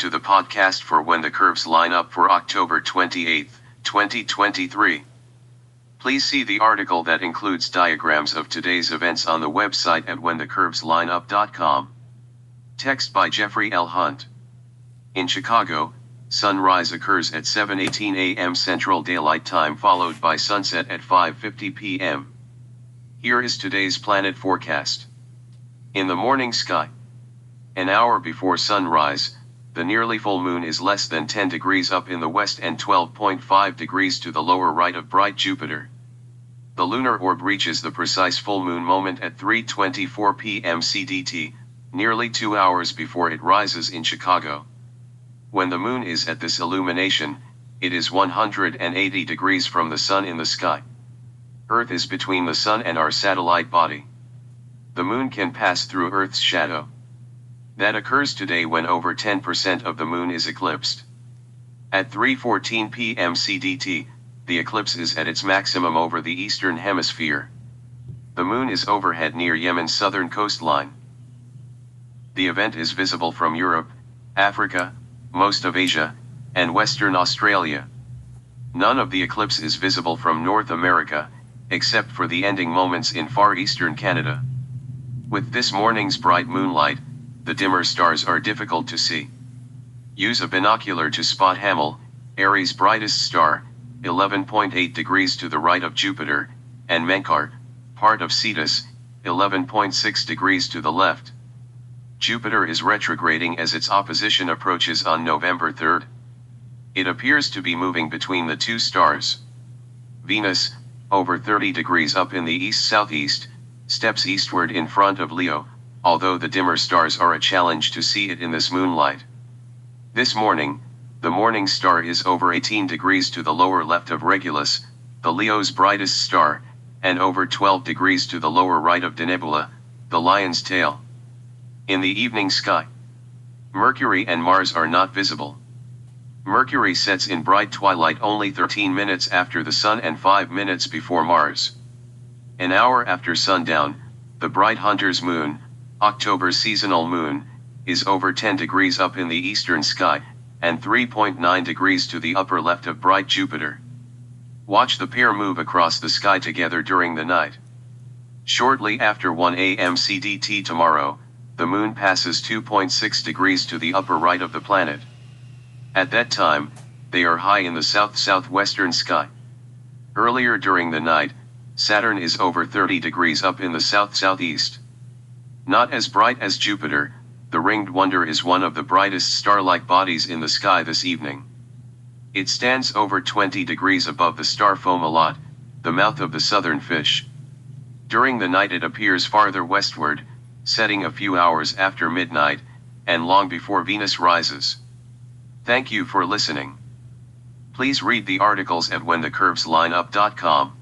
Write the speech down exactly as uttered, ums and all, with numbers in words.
to the podcast for When the Curves Line Up for October twenty-eighth, twenty twenty-three. Please see the article that includes diagrams of today's events on the website at when the curves line up dot com. Text by Jeffrey L. Hunt. In Chicago, sunrise occurs at seven eighteen a m Central Daylight Time, followed by sunset at five fifty p m Here is today's planet forecast. In the morning sky, an hour before sunrise, the nearly full moon is less than ten degrees up in the west and twelve point five degrees to the lower right of bright Jupiter. The lunar orb reaches the precise full moon moment at three twenty-four p m C D T, nearly two hours before it rises in Chicago. When the moon is at this illumination, it is one hundred eighty degrees from the sun in the sky. Earth is between the sun and our satellite body. The moon can pass through Earth's shadow. That occurs today when over ten percent of the moon is eclipsed. At three fourteen p m C D T, the eclipse is at its maximum over the eastern hemisphere. The moon is overhead near Yemen's southern coastline. The event is visible from Europe, Africa, most of Asia, and Western Australia. None of the eclipse is visible from North America, except for the ending moments in far eastern Canada. With this morning's bright moonlight, the dimmer stars are difficult to see. Use a binocular to spot Hamal, Aries' brightest star, eleven point eight degrees to the right of Jupiter, and Menkar, part of Cetus, eleven point six degrees to the left. Jupiter is retrograding as its opposition approaches on November third. It appears to be moving between the two stars. Venus, over thirty degrees up in the east-southeast, steps eastward in front of Leo, although the dimmer stars are a challenge to see it in this moonlight. This morning, the morning star is over eighteen degrees to the lower left of Regulus, the Leo's brightest star, and over twelve degrees to the lower right of Denebula, the lion's tail. In the evening sky, Mercury and Mars are not visible. Mercury sets in bright twilight only thirteen minutes after the sun and five minutes before Mars. An hour after sundown, the bright Hunter's Moon, October's seasonal moon, is over ten degrees up in the eastern sky, and three point nine degrees to the upper left of bright Jupiter. Watch the pair move across the sky together during the night. Shortly after one a m C D T tomorrow, the moon passes two point six degrees to the upper right of the planet. At that time, they are high in the south-southwestern sky. Earlier during the night, Saturn is over thirty degrees up in the south-southeast. Not as bright as Jupiter, the ringed wonder is one of the brightest star-like bodies in the sky this evening. It stands over twenty degrees above the star Fomalhaut, the mouth of the southern fish. During the night it appears farther westward, setting a few hours after midnight, and long before Venus rises. Thank you for listening. Please read the articles at when the curves line up dot com.